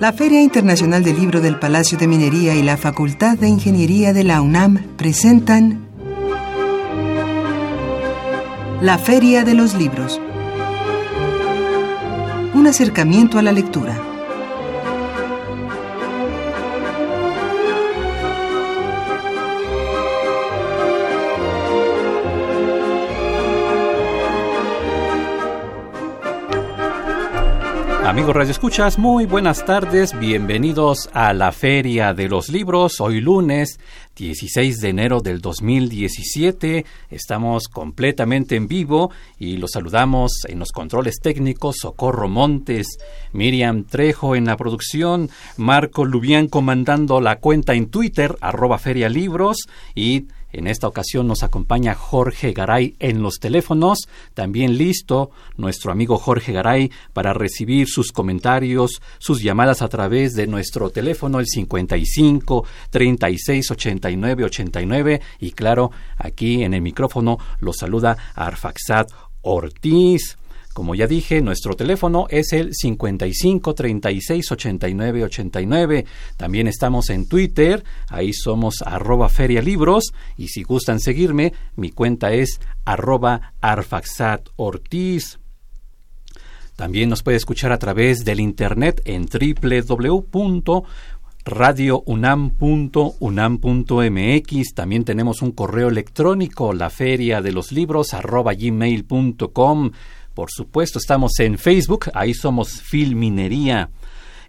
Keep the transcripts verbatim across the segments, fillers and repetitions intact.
La Feria Internacional del Libro del Palacio de Minería y la Facultad de Ingeniería de la UNAM presentan La Feria de los Libros. Un acercamiento a la lectura. Amigos radioescuchas, muy buenas tardes, bienvenidos a la Feria de los Libros. Hoy lunes, dieciséis de enero del dos mil diecisiete, estamos completamente en vivo y los saludamos en los controles técnicos Socorro Montes, Miriam Trejo en la producción, Marco Lubián comandando la cuenta en Twitter, arroba ferialibros, y en esta ocasión nos acompaña Jorge Garay en los teléfonos, también listo nuestro amigo Jorge Garay para recibir sus comentarios, sus llamadas a través de nuestro teléfono, el cincuenta y cinco, treinta y seis, ochenta y nueve, ochenta y nueve, y claro, aquí en el micrófono los saluda Arfaxad Ortiz. Como ya dije, nuestro teléfono es el cincuenta y cinco, treinta y seis, ochenta y nueve, ochenta y nueve. También estamos en Twitter, ahí somos arroba ferialibros, y si gustan seguirme, mi cuenta es arroba Arfaxad Ortiz. También nos puede escuchar a través del internet en doble u doble u doble u punto radio unam punto unam punto m x. También tenemos un correo electrónico, laferiadeloslibros arroba gmail punto com. Por supuesto, estamos en Facebook, ahí somos Filminería.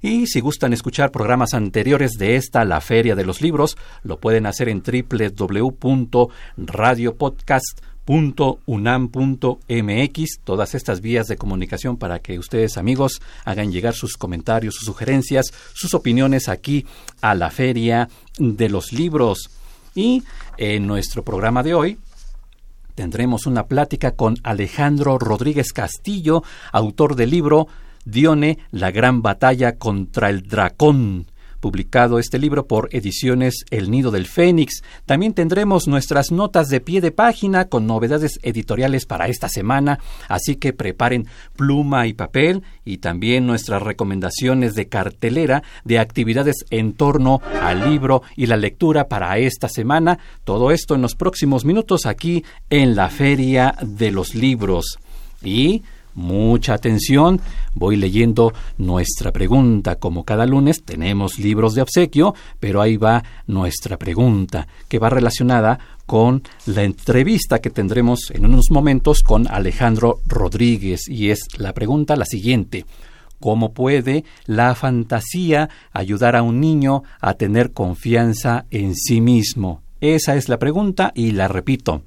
Y si gustan escuchar programas anteriores de esta, La Feria de los Libros, lo pueden hacer en doble u doble u doble u punto radio podcast punto unam punto m x. Todas estas vías de comunicación para que ustedes, amigos, hagan llegar sus comentarios, sus sugerencias, sus opiniones aquí a La Feria de los Libros. Y en nuestro programa de hoy tendremos una plática con Alejandro Rodríguez Castillo, autor del libro Dione, la gran batalla contra el dracón, publicado este libro por Ediciones El Nido del Fénix. También tendremos nuestras notas de pie de página con novedades editoriales para esta semana, así que preparen pluma y papel, y también nuestras recomendaciones de cartelera de actividades en torno al libro y la lectura para esta semana. Todo esto en los próximos minutos aquí en la Feria de los Libros. Y mucha atención, voy leyendo nuestra pregunta. Como cada lunes tenemos libros de obsequio, pero ahí va nuestra pregunta, que va relacionada con la entrevista que tendremos en unos momentos con Alejandro Rodríguez, y es la pregunta la siguiente: ¿cómo puede la fantasía ayudar a un niño a tener confianza en sí mismo? Esa es la pregunta y la repito.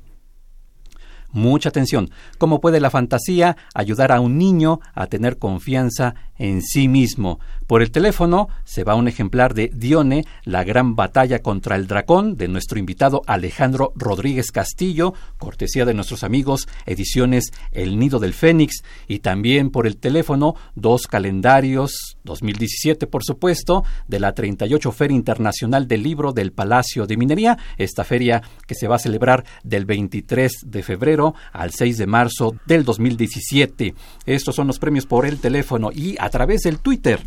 Mucha atención. ¿Cómo puede la fantasía ayudar a un niño a tener confianza en sí mismo? Por el teléfono se va un ejemplar de Dione, la gran batalla contra el dragón, de nuestro invitado Alejandro Rodríguez Castillo, cortesía de nuestros amigos Ediciones El Nido del Fénix. Y también por el teléfono dos calendarios dos mil diecisiete, por supuesto, de la treinta y ocho Feria Internacional del Libro del Palacio de Minería, esta feria que se va a celebrar del veintitrés de febrero al seis de marzo del dos mil diecisiete. Estos son los premios por el teléfono y a través del Twitter.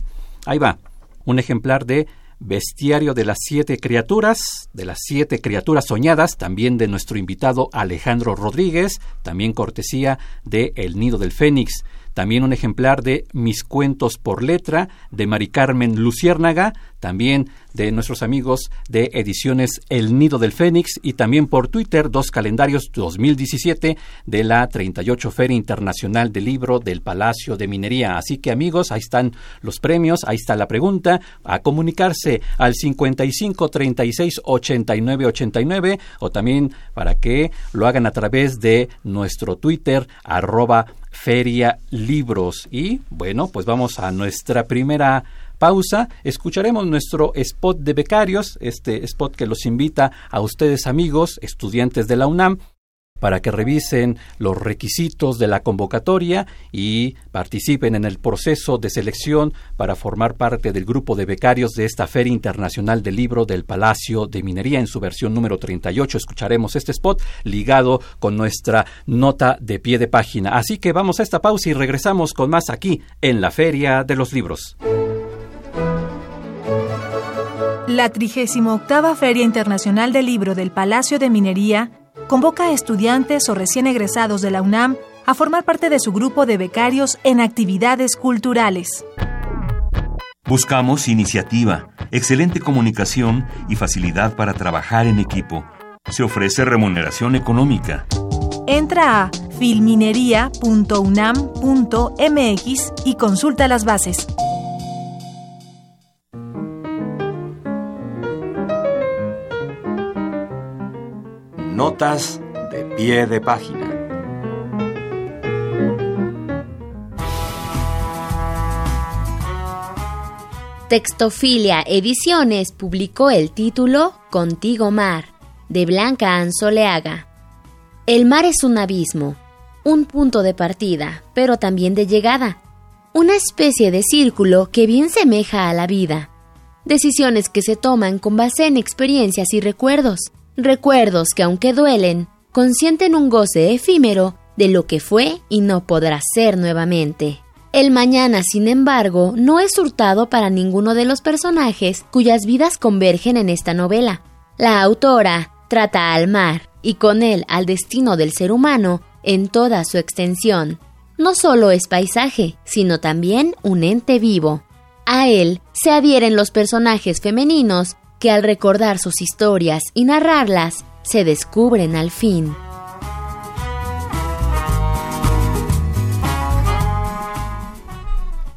Ahí va un ejemplar de Bestiario de las Siete Criaturas, de las Siete Criaturas Soñadas, también de nuestro invitado Alejandro Rodríguez, también cortesía de El Nido del Fénix. También un ejemplar de Mis Cuentos por Letra, de Mari Carmen Luciérnaga, también de nuestros amigos de Ediciones El Nido del Fénix. Y también por Twitter, dos calendarios dos mil diecisiete de la treinta y ocho Feria Internacional del Libro del Palacio de Minería. Así que, amigos, ahí están los premios, ahí está la pregunta. A comunicarse al cincuenta y cinco, treinta y seis, ochenta y nueve, ochenta y nueve, o también para que lo hagan a través de nuestro Twitter, arroba Feria Libros. Y bueno, pues vamos a nuestra primera pausa. Escucharemos nuestro spot de becarios, este spot que los invita a ustedes, amigos, estudiantes de la UNAM, para que revisen los requisitos de la convocatoria y participen en el proceso de selección para formar parte del grupo de becarios de esta Feria Internacional del Libro del Palacio de Minería en su versión número treinta y ocho. Escucharemos este spot ligado con nuestra nota de pie de página. Así que vamos a esta pausa y regresamos con más aquí en la Feria de los Libros. La trigésima octava Feria Internacional del Libro del Palacio de Minería convoca a estudiantes o recién egresados de la UNAM a formar parte de su grupo de becarios en actividades culturales. Buscamos iniciativa, excelente comunicación y facilidad para trabajar en equipo. Se ofrece remuneración económica. Entra a filminería punto unam punto m x y consulta las bases. Notas de pie de página. Textofilia Ediciones publicó el título Contigo Mar, de Blanca Anzoleaga. El mar es un abismo, un punto de partida, pero también de llegada, una especie de círculo que bien semeja a la vida. Decisiones que se toman con base en experiencias y recuerdos, recuerdos que aunque duelen, consienten un goce efímero de lo que fue y no podrá ser nuevamente. El mañana, sin embargo, no es hurtado para ninguno de los personajes cuyas vidas convergen en esta novela. La autora trata al mar y con él al destino del ser humano en toda su extensión. No solo es paisaje, sino también un ente vivo. A él se adhieren los personajes femeninos que al recordar sus historias y narrarlas, se descubren al fin.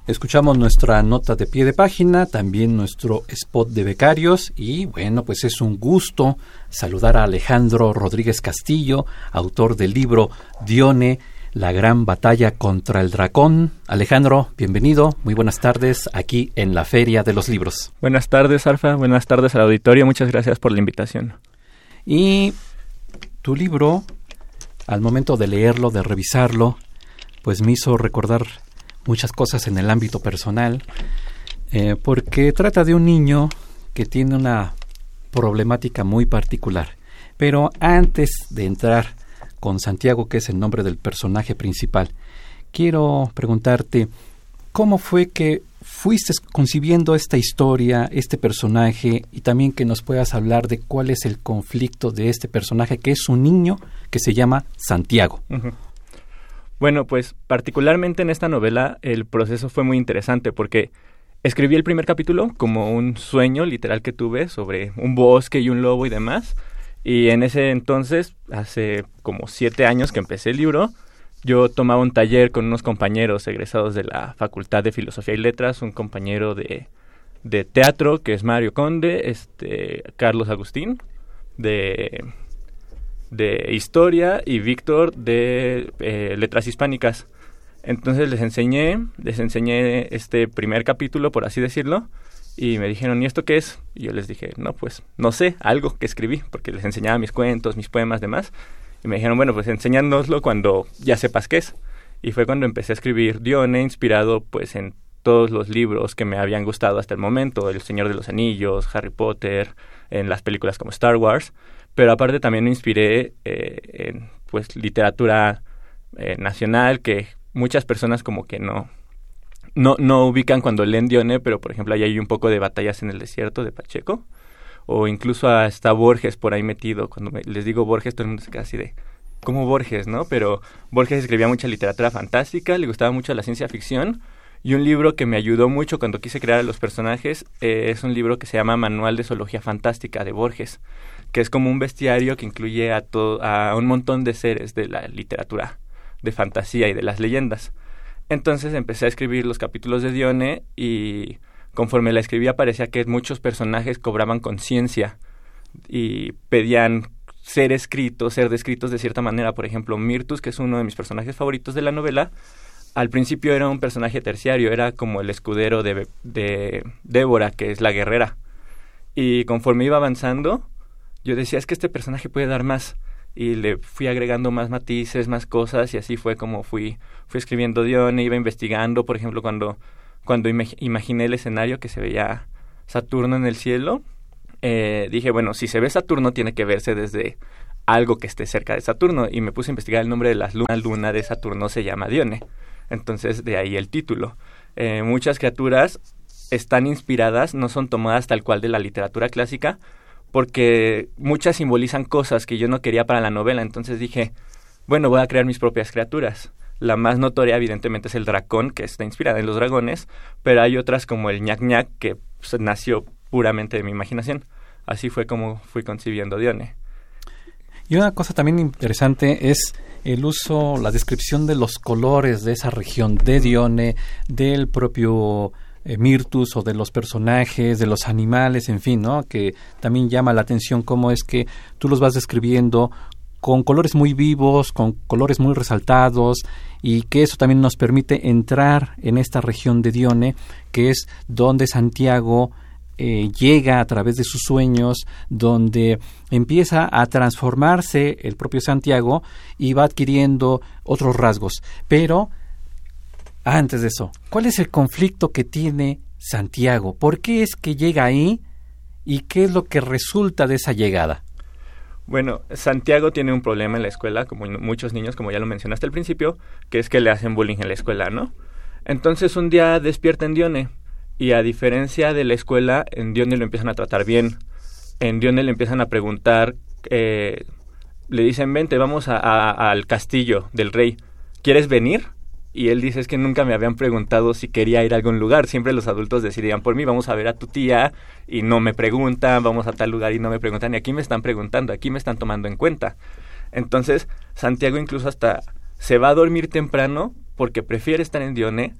Escuchamos nuestra nota de pie de página, también nuestro spot de becarios y bueno, pues es un gusto saludar a Alejandro Rodríguez Castillo, autor del libro Dione, la gran batalla contra el dragón. Alejandro, bienvenido, muy buenas tardes aquí en la Feria de los Libros. Buenas tardes, Arfa, buenas tardes al auditorio, muchas gracias por la invitación. Y tu libro, al momento de leerlo, de revisarlo, pues me hizo recordar muchas cosas en el ámbito personal, eh, porque trata de un niño que tiene una problemática muy particular. Pero antes de entrar con Santiago, que es el nombre del personaje principal, quiero preguntarte, ¿cómo fue que fuiste concibiendo esta historia, este personaje, y también que nos puedas hablar de cuál es el conflicto de este personaje, que es un niño que se llama Santiago? Uh-huh. Bueno, pues particularmente en esta novela el proceso fue muy interesante porque escribí el primer capítulo como un sueño literal que tuve sobre un bosque y un lobo y demás. Y en ese entonces, hace como siete años que empecé el libro, yo tomaba un taller con unos compañeros egresados de la Facultad de Filosofía y Letras, un compañero de, de teatro que es Mario Conde, este Carlos Agustín de... de historia y Víctor de eh, letras hispánicas. Entonces les enseñé, les enseñé este primer capítulo, por así decirlo, y me dijeron, ¿y esto qué es? Y yo les dije, no, pues, no sé, algo que escribí, porque les enseñaba mis cuentos, mis poemas, demás. Y me dijeron, bueno, pues enséñanoslo cuando ya sepas qué es. Y fue cuando empecé a escribir Dione, inspirado pues en todos los libros que me habían gustado hasta el momento, El Señor de los Anillos, Harry Potter, en las películas como Star Wars. Pero aparte también me inspiré eh, en pues literatura eh, nacional que muchas personas como que no, no, no ubican cuando leen Dione, pero por ejemplo ahí hay un poco de Batallas en el Desierto de Pacheco, o incluso hasta Borges por ahí metido. Cuando me, les digo Borges, todo el mundo se queda así de, ¿cómo Borges, no? Pero Borges escribía mucha literatura fantástica, le gustaba mucho la ciencia ficción, y un libro que me ayudó mucho cuando quise crear a los personajes eh, es un libro que se llama Manual de Zoología Fantástica de Borges, que es como un bestiario que incluye a, todo, a un montón de seres de la literatura, de fantasía y de las leyendas. Entonces empecé a escribir los capítulos de Dione y conforme la escribía parecía que muchos personajes cobraban conciencia y pedían ser escritos, ser descritos de cierta manera. Por ejemplo, Mirtus, que es uno de mis personajes favoritos de la novela, al principio era un personaje terciario, era como el escudero de, de Débora, que es la guerrera. Y conforme iba avanzando, yo decía, es que este personaje puede dar más, y le fui agregando más matices, más cosas, y así fue como fui fui escribiendo Dione, iba investigando, por ejemplo, cuando, cuando imag- imaginé el escenario que se veía Saturno en el cielo, eh, dije, bueno, si se ve Saturno tiene que verse desde algo que esté cerca de Saturno, y me puse a investigar el nombre de las lunas, la luna de Saturno se llama Dione, entonces de ahí el título. Eh, muchas criaturas están inspiradas, no son tomadas tal cual de la literatura clásica, porque muchas simbolizan cosas que yo no quería para la novela. Entonces dije, bueno, voy a crear mis propias criaturas. La más notoria, evidentemente, es el dracón, que está inspirada en los dragones, pero hay otras como el ñac ñac, que pues, nació puramente de mi imaginación. Así fue como fui concibiendo Dione. Y una cosa también interesante es el uso, la descripción de los colores de esa región de Dione, del propio eh, Mirtus o de los personajes, de los animales, en fin, ¿no? Que también llama la atención cómo es que tú los vas describiendo con colores muy vivos, con colores muy resaltados, y que eso también nos permite entrar en esta región de Dione, que es donde Santiago Eh, llega a través de sus sueños, donde empieza a transformarse el propio Santiago y va adquiriendo otros rasgos. Pero antes de eso, ¿cuál es el conflicto que tiene Santiago? ¿Por qué es que llega ahí y qué es lo que resulta de esa llegada? Bueno, Santiago tiene un problema en la escuela, como muchos niños, como ya lo mencionaste al principio, que es que le hacen bullying en la escuela, ¿no? Entonces un día despierta en Dione. Y a diferencia de la escuela, en Dione lo empiezan a tratar bien. En Dione le empiezan a preguntar, eh, le dicen, vente, vamos a, a, al castillo del rey. ¿Quieres venir? Y él dice, es que nunca me habían preguntado si quería ir a algún lugar. Siempre los adultos decidían por mí, vamos a ver a tu tía y no me preguntan, vamos a tal lugar y no me preguntan. Y aquí me están preguntando, aquí me están tomando en cuenta. Entonces, Santiago incluso hasta se va a dormir temprano porque prefiere estar en Dione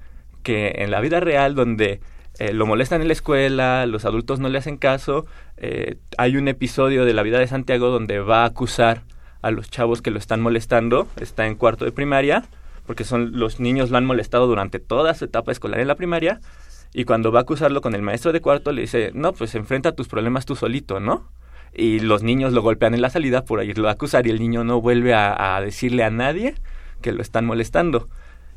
que en la vida real, donde Eh, lo molestan en la escuela, los adultos no le hacen caso. Eh, hay un episodio de la vida de Santiago donde va a acusar a los chavos que lo están molestando. Está en cuarto de primaria, porque son los niños lo han molestado durante toda su etapa escolar en la primaria. Y cuando va a acusarlo con el maestro de cuarto, le dice, no, pues enfrenta tus problemas tú solito, ¿no? Y los niños lo golpean en la salida por irlo a acusar y el niño no vuelve a, a decirle a nadie que lo están molestando.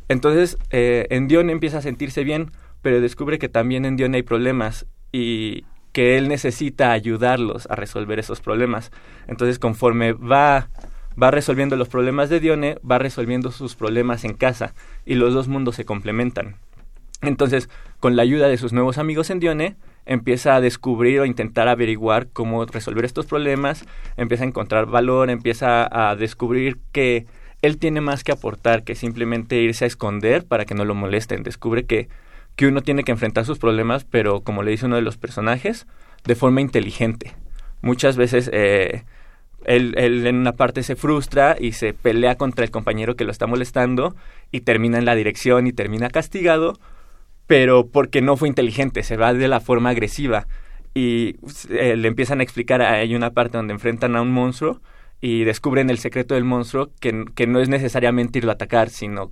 Entonces, eh, en Dione empieza a sentirse bien, pero descubre que también en Dione hay problemas y que él necesita ayudarlos a resolver esos problemas. Entonces, conforme va, va resolviendo los problemas de Dione, va resolviendo sus problemas en casa, y los dos mundos se complementan. Entonces, con la ayuda de sus nuevos amigos en Dione, empieza a descubrir o intentar averiguar cómo resolver estos problemas, empieza a encontrar valor, empieza a descubrir que él tiene más que aportar que simplemente irse a esconder para que no lo molesten. Descubre que que uno tiene que enfrentar sus problemas, pero como le dice uno de los personajes, de forma inteligente. Muchas veces eh, él, él en una parte se frustra y se pelea contra el compañero que lo está molestando y termina en la dirección y termina castigado, pero porque no fue inteligente, se va de la forma agresiva. Y eh, le empiezan a explicar, hay una parte donde enfrentan a un monstruo y descubren el secreto del monstruo, que, que no es necesariamente irlo a atacar, sino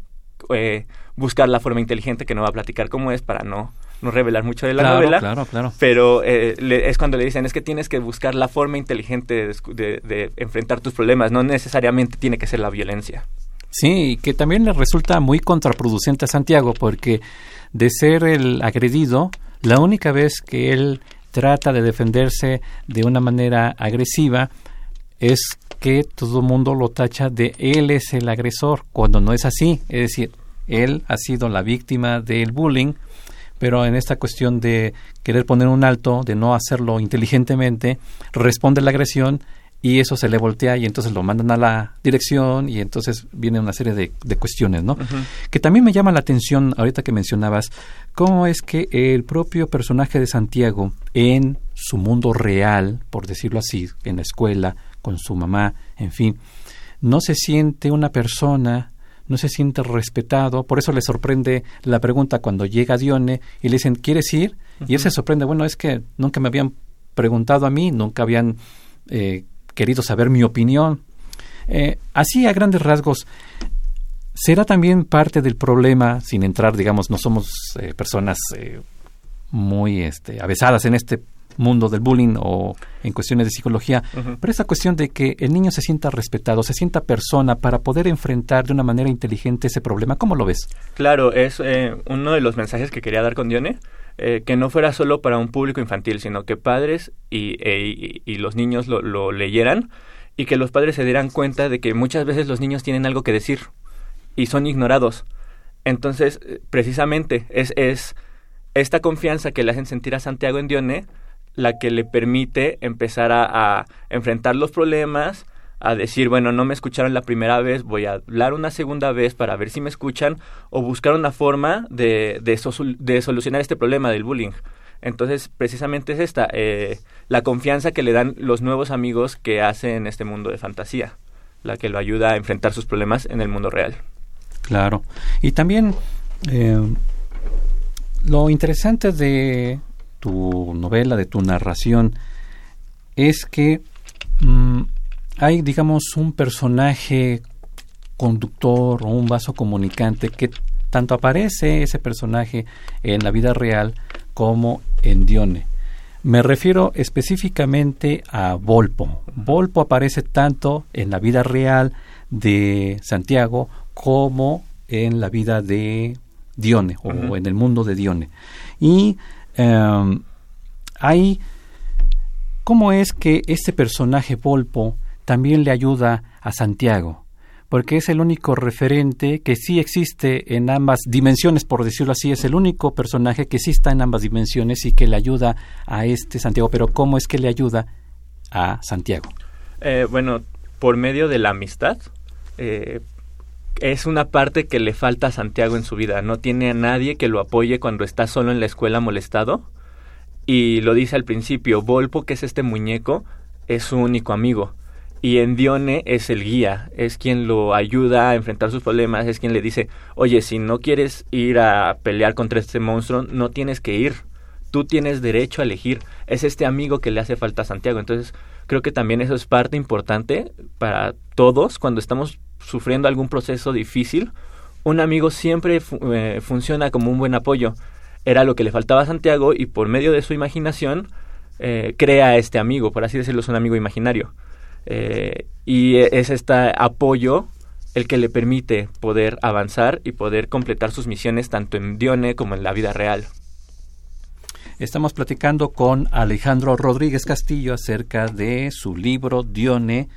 Eh, buscar la forma inteligente, que no va a platicar cómo es para no, no revelar mucho de la claro, novela. Claro, claro. Pero eh, le, es cuando le dicen, es que tienes que buscar la forma inteligente de, de, de enfrentar tus problemas, no necesariamente tiene que ser la violencia. Sí, que también le resulta muy contraproducente a Santiago, porque de ser el agredido, la única vez que él trata de defenderse de una manera agresiva es que todo el mundo lo tacha de él es el agresor, cuando no es así. Es decir, él ha sido la víctima del bullying, pero en esta cuestión de querer poner un alto, de no hacerlo inteligentemente, responde la agresión y eso se le voltea y entonces lo mandan a la dirección y entonces viene una serie de, de cuestiones, ¿no? Uh-huh. Que también me llama la atención, ahorita que mencionabas, cómo es que el propio personaje de Santiago en su mundo real, por decirlo así, en la escuela, con su mamá, en fin, no se siente una persona, no se siente respetado, por eso le sorprende la pregunta cuando llega Dione y le dicen, ¿quieres ir? Uh-huh. Y él se sorprende, bueno, es que nunca me habían preguntado a mí, nunca habían eh, querido saber mi opinión. Eh, así a grandes rasgos, será también parte del problema, sin entrar, digamos, no somos eh, personas eh, muy este, avesadas en este mundo del bullying o en cuestiones de psicología, uh-huh. pero esa cuestión de que el niño se sienta respetado, se sienta persona para poder enfrentar de una manera inteligente ese problema, ¿cómo lo ves? Claro, es eh, uno de los mensajes que quería dar con Dione, eh, que no fuera solo para un público infantil, sino que padres y, eh, y, y los niños lo, lo leyeran y que los padres se dieran cuenta de que muchas veces los niños tienen algo que decir y son ignorados. Entonces, precisamente, es... es esta confianza que le hacen sentir a Santiago en Dione, la que le permite empezar a, a enfrentar los problemas, a decir, bueno, no me escucharon la primera vez, voy a hablar una segunda vez para ver si me escuchan, o buscar una forma de, de, so, de solucionar este problema del bullying. Entonces, precisamente es esta, eh, la confianza que le dan los nuevos amigos que hacen este mundo de fantasía, la que lo ayuda a enfrentar sus problemas en el mundo real. Claro. Y también eh, lo interesante de tu novela, de tu narración, es que mmm, hay, digamos, un personaje conductor o un vaso comunicante que tanto aparece ese personaje en la vida real como en Dione. Me refiero específicamente a Volpo. Volpo aparece tanto en la vida real de Santiago como en la vida de Dione, o uh-huh. en el mundo de Dione. Y um, hay, ¿cómo es que este personaje Volpo también le ayuda a Santiago? Porque es el único referente que sí existe en ambas dimensiones, por decirlo así, es el único personaje que sí está en ambas dimensiones y que le ayuda a este Santiago. Pero ¿cómo es que le ayuda a Santiago? Eh, bueno, por medio de la amistad. eh, es una parte que le falta a Santiago en su vida. No tiene a nadie que lo apoye cuando está solo en la escuela molestado. Y lo dice al principio, Volpo, que es este muñeco, es su único amigo. Y en Dione es el guía, es quien lo ayuda a enfrentar sus problemas, es quien le dice, oye, si no quieres ir a pelear contra este monstruo, no tienes que ir, tú tienes derecho a elegir, es este amigo que le hace falta a Santiago. Entonces, creo que también eso es parte importante para todos, cuando estamos sufriendo algún proceso difícil, un amigo siempre fu- eh, funciona como un buen apoyo. Era lo que le faltaba a Santiago y por medio de su imaginación eh, crea este amigo, por así decirlo, es un amigo imaginario. Eh, y es este apoyo el que le permite poder avanzar y poder completar sus misiones tanto en Dione como en la vida real. Estamos platicando con Alejandro Rodríguez Castillo acerca de su libro Dione,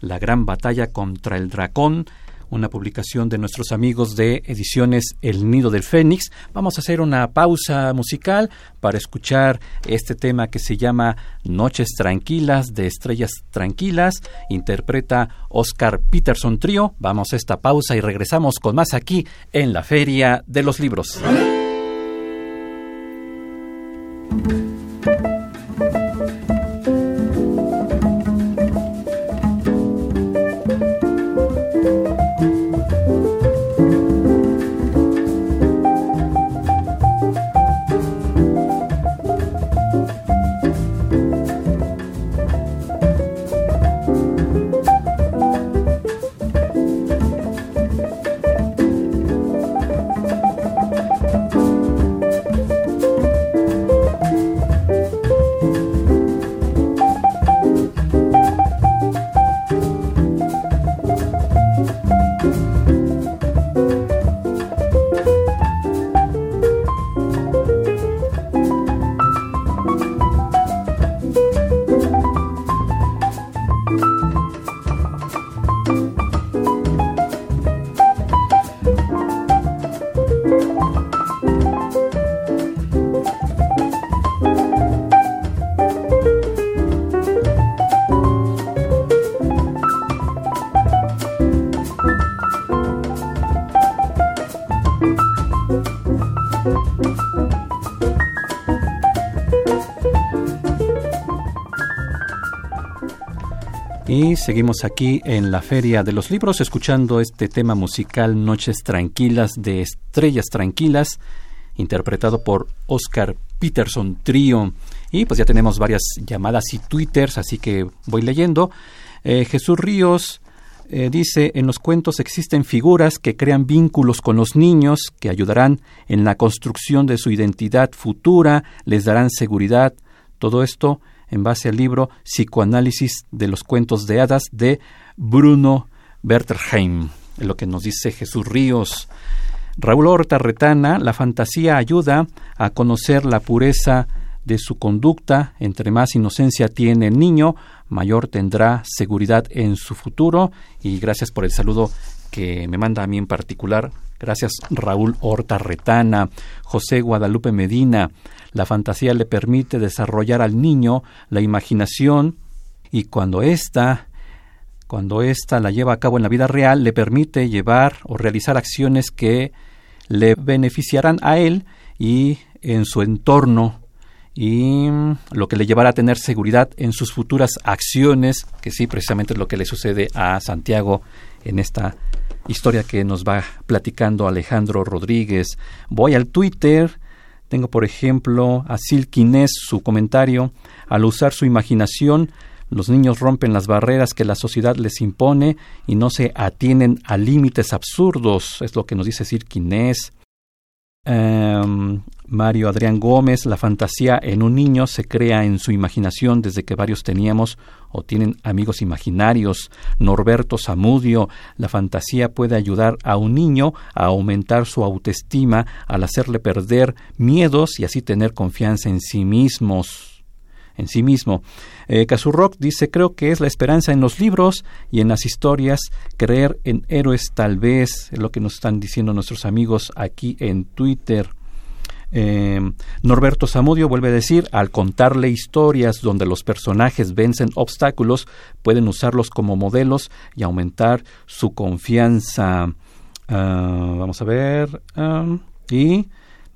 la gran batalla contra el dragón, una publicación de nuestros amigos de Ediciones El Nido del Fénix. Vamos a hacer una pausa musical para escuchar este tema que se llama Noches Tranquilas de Estrellas Tranquilas. Interpreta Oscar Peterson Trío. Vamos a esta pausa y regresamos con más aquí en la Feria de los Libros. Y seguimos aquí en la Feria de los Libros escuchando este tema musical Noches Tranquilas de Estrellas Tranquilas, interpretado por Oscar Peterson Trío. Y pues ya tenemos varias llamadas y twitters, así que voy leyendo. Eh, Jesús Ríos eh, dice, en los cuentos existen figuras que crean vínculos con los niños que ayudarán en la construcción de su identidad futura, les darán seguridad, todo esto en base al libro Psicoanálisis de los cuentos de hadas de Bruno Bettelheim, lo que nos dice Jesús Ríos. Raúl Horta Retana, la fantasía ayuda a conocer la pureza de su conducta, entre más inocencia tiene el niño, mayor tendrá seguridad en su futuro. Y gracias por el saludo que me manda a mí en particular Gracias Raúl Horta Retana, José Guadalupe Medina. La fantasía le permite desarrollar al niño la imaginación y cuando ésta cuando ésta la lleva a cabo en la vida real, le permite llevar o realizar acciones que le beneficiarán a él y en su entorno, y lo que le llevará a tener seguridad en sus futuras acciones, que sí, precisamente es lo que le sucede a Santiago en esta historia que nos va platicando Alejandro Rodríguez. Voy al Twitter, tengo por ejemplo a Silkinés, su comentario: al usar su imaginación, los niños rompen las barreras que la sociedad les impone y no se atienen a límites absurdos, es lo que nos dice Silkinés. Um, Mario Adrián Gómez: la fantasía en un niño se crea en su imaginación desde que varios teníamos o tienen amigos imaginarios. Norberto Zamudio: la fantasía puede ayudar a un niño a aumentar su autoestima al hacerle perder miedos y así tener confianza en sí mismos. En sí mismo. Eh, Kazurrock dice: creo que es la esperanza en los libros y en las historias, creer en héroes tal vez, es lo que nos están diciendo nuestros amigos aquí en Twitter. Eh, Norberto Zamudio vuelve a decir: al contarle historias donde los personajes vencen obstáculos, pueden usarlos como modelos y aumentar su confianza. Uh, vamos a ver. Um, y...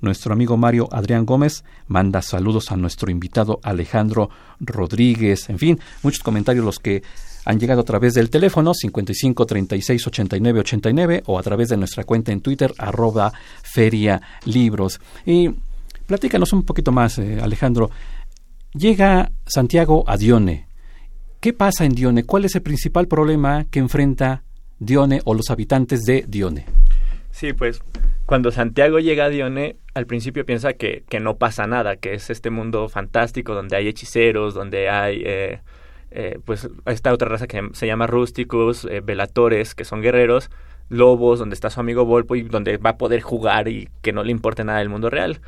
Nuestro amigo Mario Adrián Gómez manda saludos a nuestro invitado Alejandro Rodríguez. En fin, muchos comentarios los que han llegado a través del teléfono cincuenta y cinco, treinta y seis, ochenta y nueve, ochenta y nueve o a través de nuestra cuenta en Twitter, arroba ferialibros. Y platícanos un poquito más, eh, Alejandro. Llega Santiago a Dione. ¿Qué pasa en Dione? ¿Cuál es el principal problema que enfrenta Dione o los habitantes de Dione? Sí, pues cuando Santiago llega a Dione, al principio piensa que, que no pasa nada, que es este mundo fantástico donde hay hechiceros, donde hay eh, eh, pues esta otra raza que se llama rústicos, eh, veladores, que son guerreros, lobos, donde está su amigo Volpo y donde va a poder jugar y que no le importe nada del mundo real.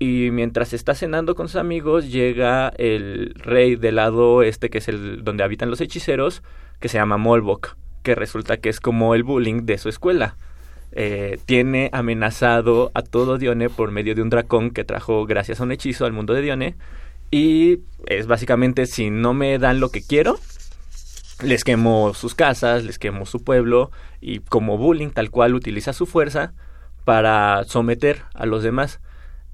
Y mientras está cenando con sus amigos, llega el rey del lado este, que es el donde habitan los hechiceros, que se llama Molbok, que resulta que es como el bullying de su escuela. Eh, tiene amenazado a todo Dione por medio de un dracón que trajo gracias a un hechizo al mundo de Dione, y es básicamente: si no me dan lo que quiero, les quemo sus casas, les quemo su pueblo, y como bullying tal cual utiliza su fuerza para someter a los demás.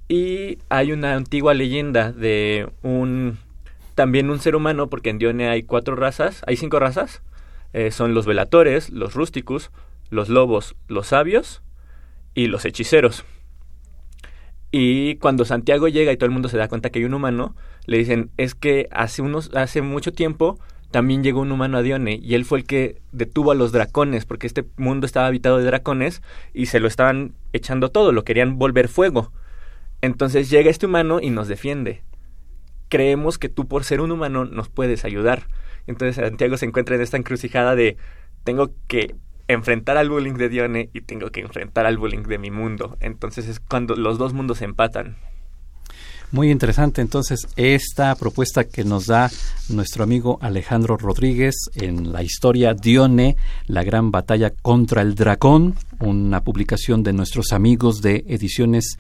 Y hay una antigua leyenda de un también un ser humano, porque en Dione hay cuatro razas, hay cinco razas, eh, son los veladores, los rústicos, los lobos, los sabios y los hechiceros. Y cuando Santiago llega y todo el mundo se da cuenta que hay un humano, le dicen: es que hace unos hace mucho tiempo también llegó un humano a Dione y él fue el que detuvo a los dracones, porque este mundo estaba habitado de dracones y se lo estaban echando todo, lo querían volver fuego. Entonces llega este humano y nos defiende. Creemos que tú, por ser un humano, nos puedes ayudar. Entonces Santiago se encuentra en esta encrucijada de: tengo que enfrentar al bullying de Dione y tengo que enfrentar al bullying de mi mundo. Entonces es cuando los dos mundos se empatan. Muy interesante entonces esta propuesta que nos da nuestro amigo Alejandro Rodríguez en la historia Dione, la gran batalla contra el dragón, una publicación de nuestros amigos de Ediciones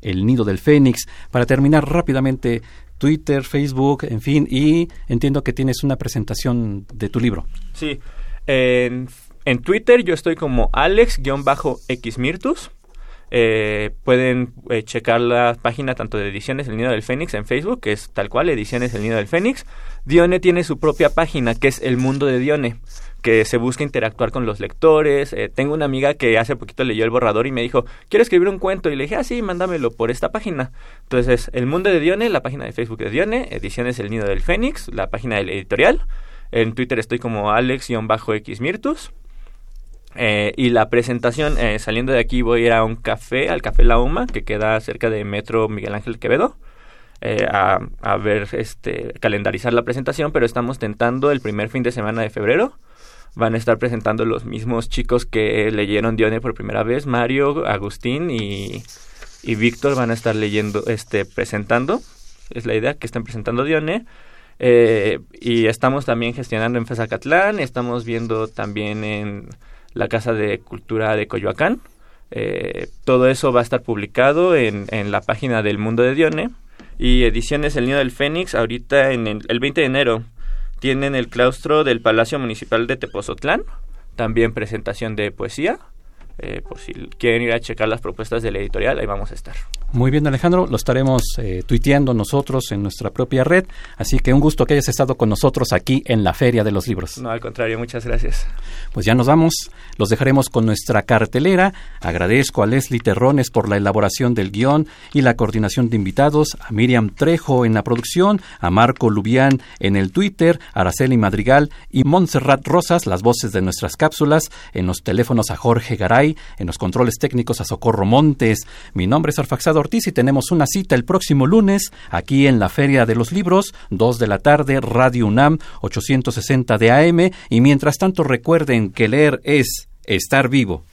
El Nido del Fénix. Para terminar rápidamente, Twitter, Facebook, en fin, y entiendo que tienes una presentación de tu libro. Sí, en En Twitter yo estoy como Alex-Xmirtus. Eh, pueden eh, checar la página tanto de Ediciones El Nido del Fénix en Facebook, que es tal cual, Ediciones El Nido del Fénix. Dione tiene su propia página, que es El Mundo de Dione, que se busca interactuar con los lectores. Eh, tengo una amiga que hace poquito leyó el borrador y me dijo: quiero escribir un cuento. Y le dije: ah, sí, mándamelo por esta página. Entonces, El Mundo de Dione, la página de Facebook de Dione, Ediciones El Nido del Fénix, la página del editorial. En Twitter estoy como Alex-Xmirtus. Eh, y la presentación, eh, saliendo de aquí voy a ir a un café, al Café La Uma, que queda cerca de Metro Miguel Ángel Quevedo, eh, a, a ver, este, calendarizar la presentación, pero estamos tentando el primer fin de semana de febrero. Van a estar presentando los mismos chicos que leyeron Dione por primera vez, Mario, Agustín y, y Víctor van a estar leyendo, este, presentando, es la idea, que estén presentando Dione. Eh, y estamos también gestionando en Fezacatlán, estamos viendo también en la Casa de Cultura de Coyoacán, Eh, todo eso va a estar publicado en, en la página del Mundo de Dione. Y ediciones El Nido del Fénix, ahorita en el, el veinte de enero, tienen el claustro del Palacio Municipal de Tepozotlán. También presentación de poesía. Eh, por si quieren ir a checar las propuestas de la editorial, ahí vamos a estar. Muy bien, Alejandro, lo estaremos eh, tuiteando nosotros en nuestra propia red, así que un gusto que hayas estado con nosotros aquí en la Feria de los Libros. No, al contrario, muchas gracias. Pues ya nos vamos, los dejaremos con nuestra cartelera. Agradezco a Leslie Terrones por la elaboración del guión y la coordinación de invitados, a Miriam Trejo en la producción, a Marco Lubián en el Twitter, Araceli Madrigal y Montserrat Rosas, las voces de nuestras cápsulas, en los teléfonos a Jorge Garay, en los controles técnicos a Socorro Montes. Mi nombre es Arfaxad Ortiz y tenemos una cita el próximo lunes aquí en la Feria de los Libros, dos de la tarde, Radio UNAM, ochocientos sesenta de A M, y mientras tanto recuerden que leer es estar vivo.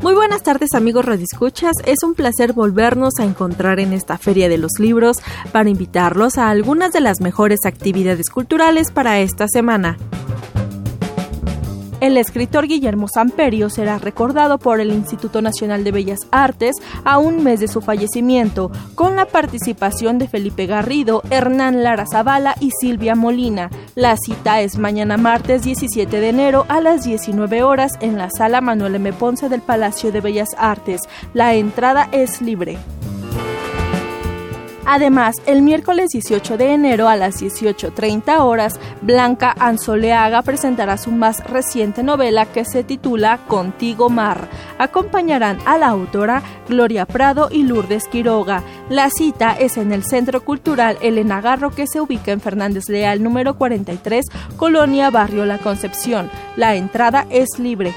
Muy buenas tardes, amigos radioescuchas. Es un placer volvernos a encontrar en esta Feria de los Libros para invitarlos a algunas de las mejores actividades culturales para esta semana. El escritor Guillermo Samperio será recordado por el Instituto Nacional de Bellas Artes a un mes de su fallecimiento, con la participación de Felipe Garrido, Hernán Lara Zavala y Silvia Molina. La cita es mañana martes diecisiete de enero a las diecinueve horas en la Sala Manuel M. Ponce del Palacio de Bellas Artes. La entrada es libre. Además, el miércoles dieciocho de enero a las dieciocho treinta horas, Blanca Anzoleaga presentará su más reciente novela, que se titula Contigo Mar. Acompañarán a la autora Gloria Prado y Lourdes Quiroga. La cita es en el Centro Cultural Elena Garro, que se ubica en Fernández Leal, número cuarenta y tres, Colonia Barrio La Concepción. La entrada es libre.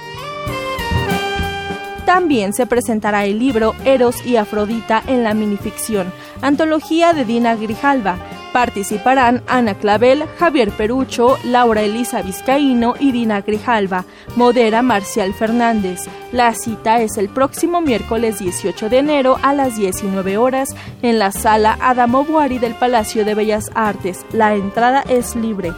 También se presentará el libro Eros y Afrodita en la minificción, antología de Dina Grijalva. Participarán Ana Clavel, Javier Perucho, Laura Elisa Vizcaíno y Dina Grijalva. Modera Marcial Fernández. La cita es el próximo miércoles dieciocho de enero a las diecinueve horas en la Sala Adamo Boari del Palacio de Bellas Artes. La entrada es libre.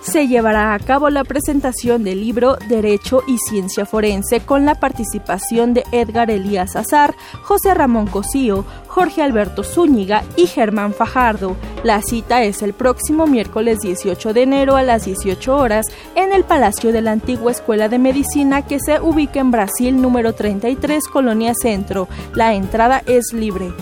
Se llevará a cabo la presentación del libro Derecho y Ciencia Forense, con la participación de Edgar Elías Azar, José Ramón Cosío, Jorge Alberto Zúñiga y Germán Fajardo. La cita es el próximo miércoles dieciocho de enero a las dieciocho horas en el Palacio de la Antigua Escuela de Medicina, que se ubica en Brasil, número treinta y tres, Colonia Centro. La entrada es libre.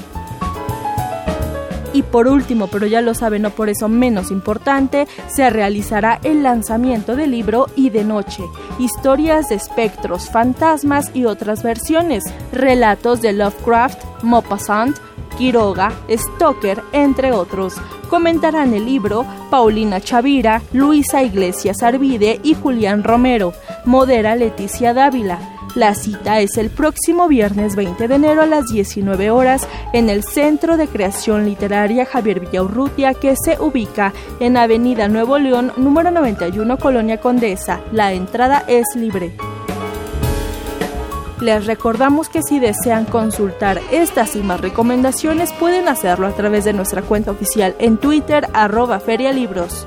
Y por último, pero ya lo saben, no por eso menos importante, se realizará el lanzamiento del libro Y de Noche, historias de espectros, fantasmas y otras versiones, relatos de Lovecraft, Maupassant, Quiroga, Stoker, entre otros. Comentarán el libro Paulina Chavira, Luisa Iglesias Arvide y Julián Romero. Modera Leticia Dávila. La cita es el próximo viernes veinte de enero a las diecinueve horas en el Centro de Creación Literaria Javier Villaurrutia, que se ubica en Avenida Nuevo León, número noventa y uno, Colonia Condesa. La entrada es libre. Les recordamos que si desean consultar estas y más recomendaciones, pueden hacerlo a través de nuestra cuenta oficial en Twitter, arroba ferialibros.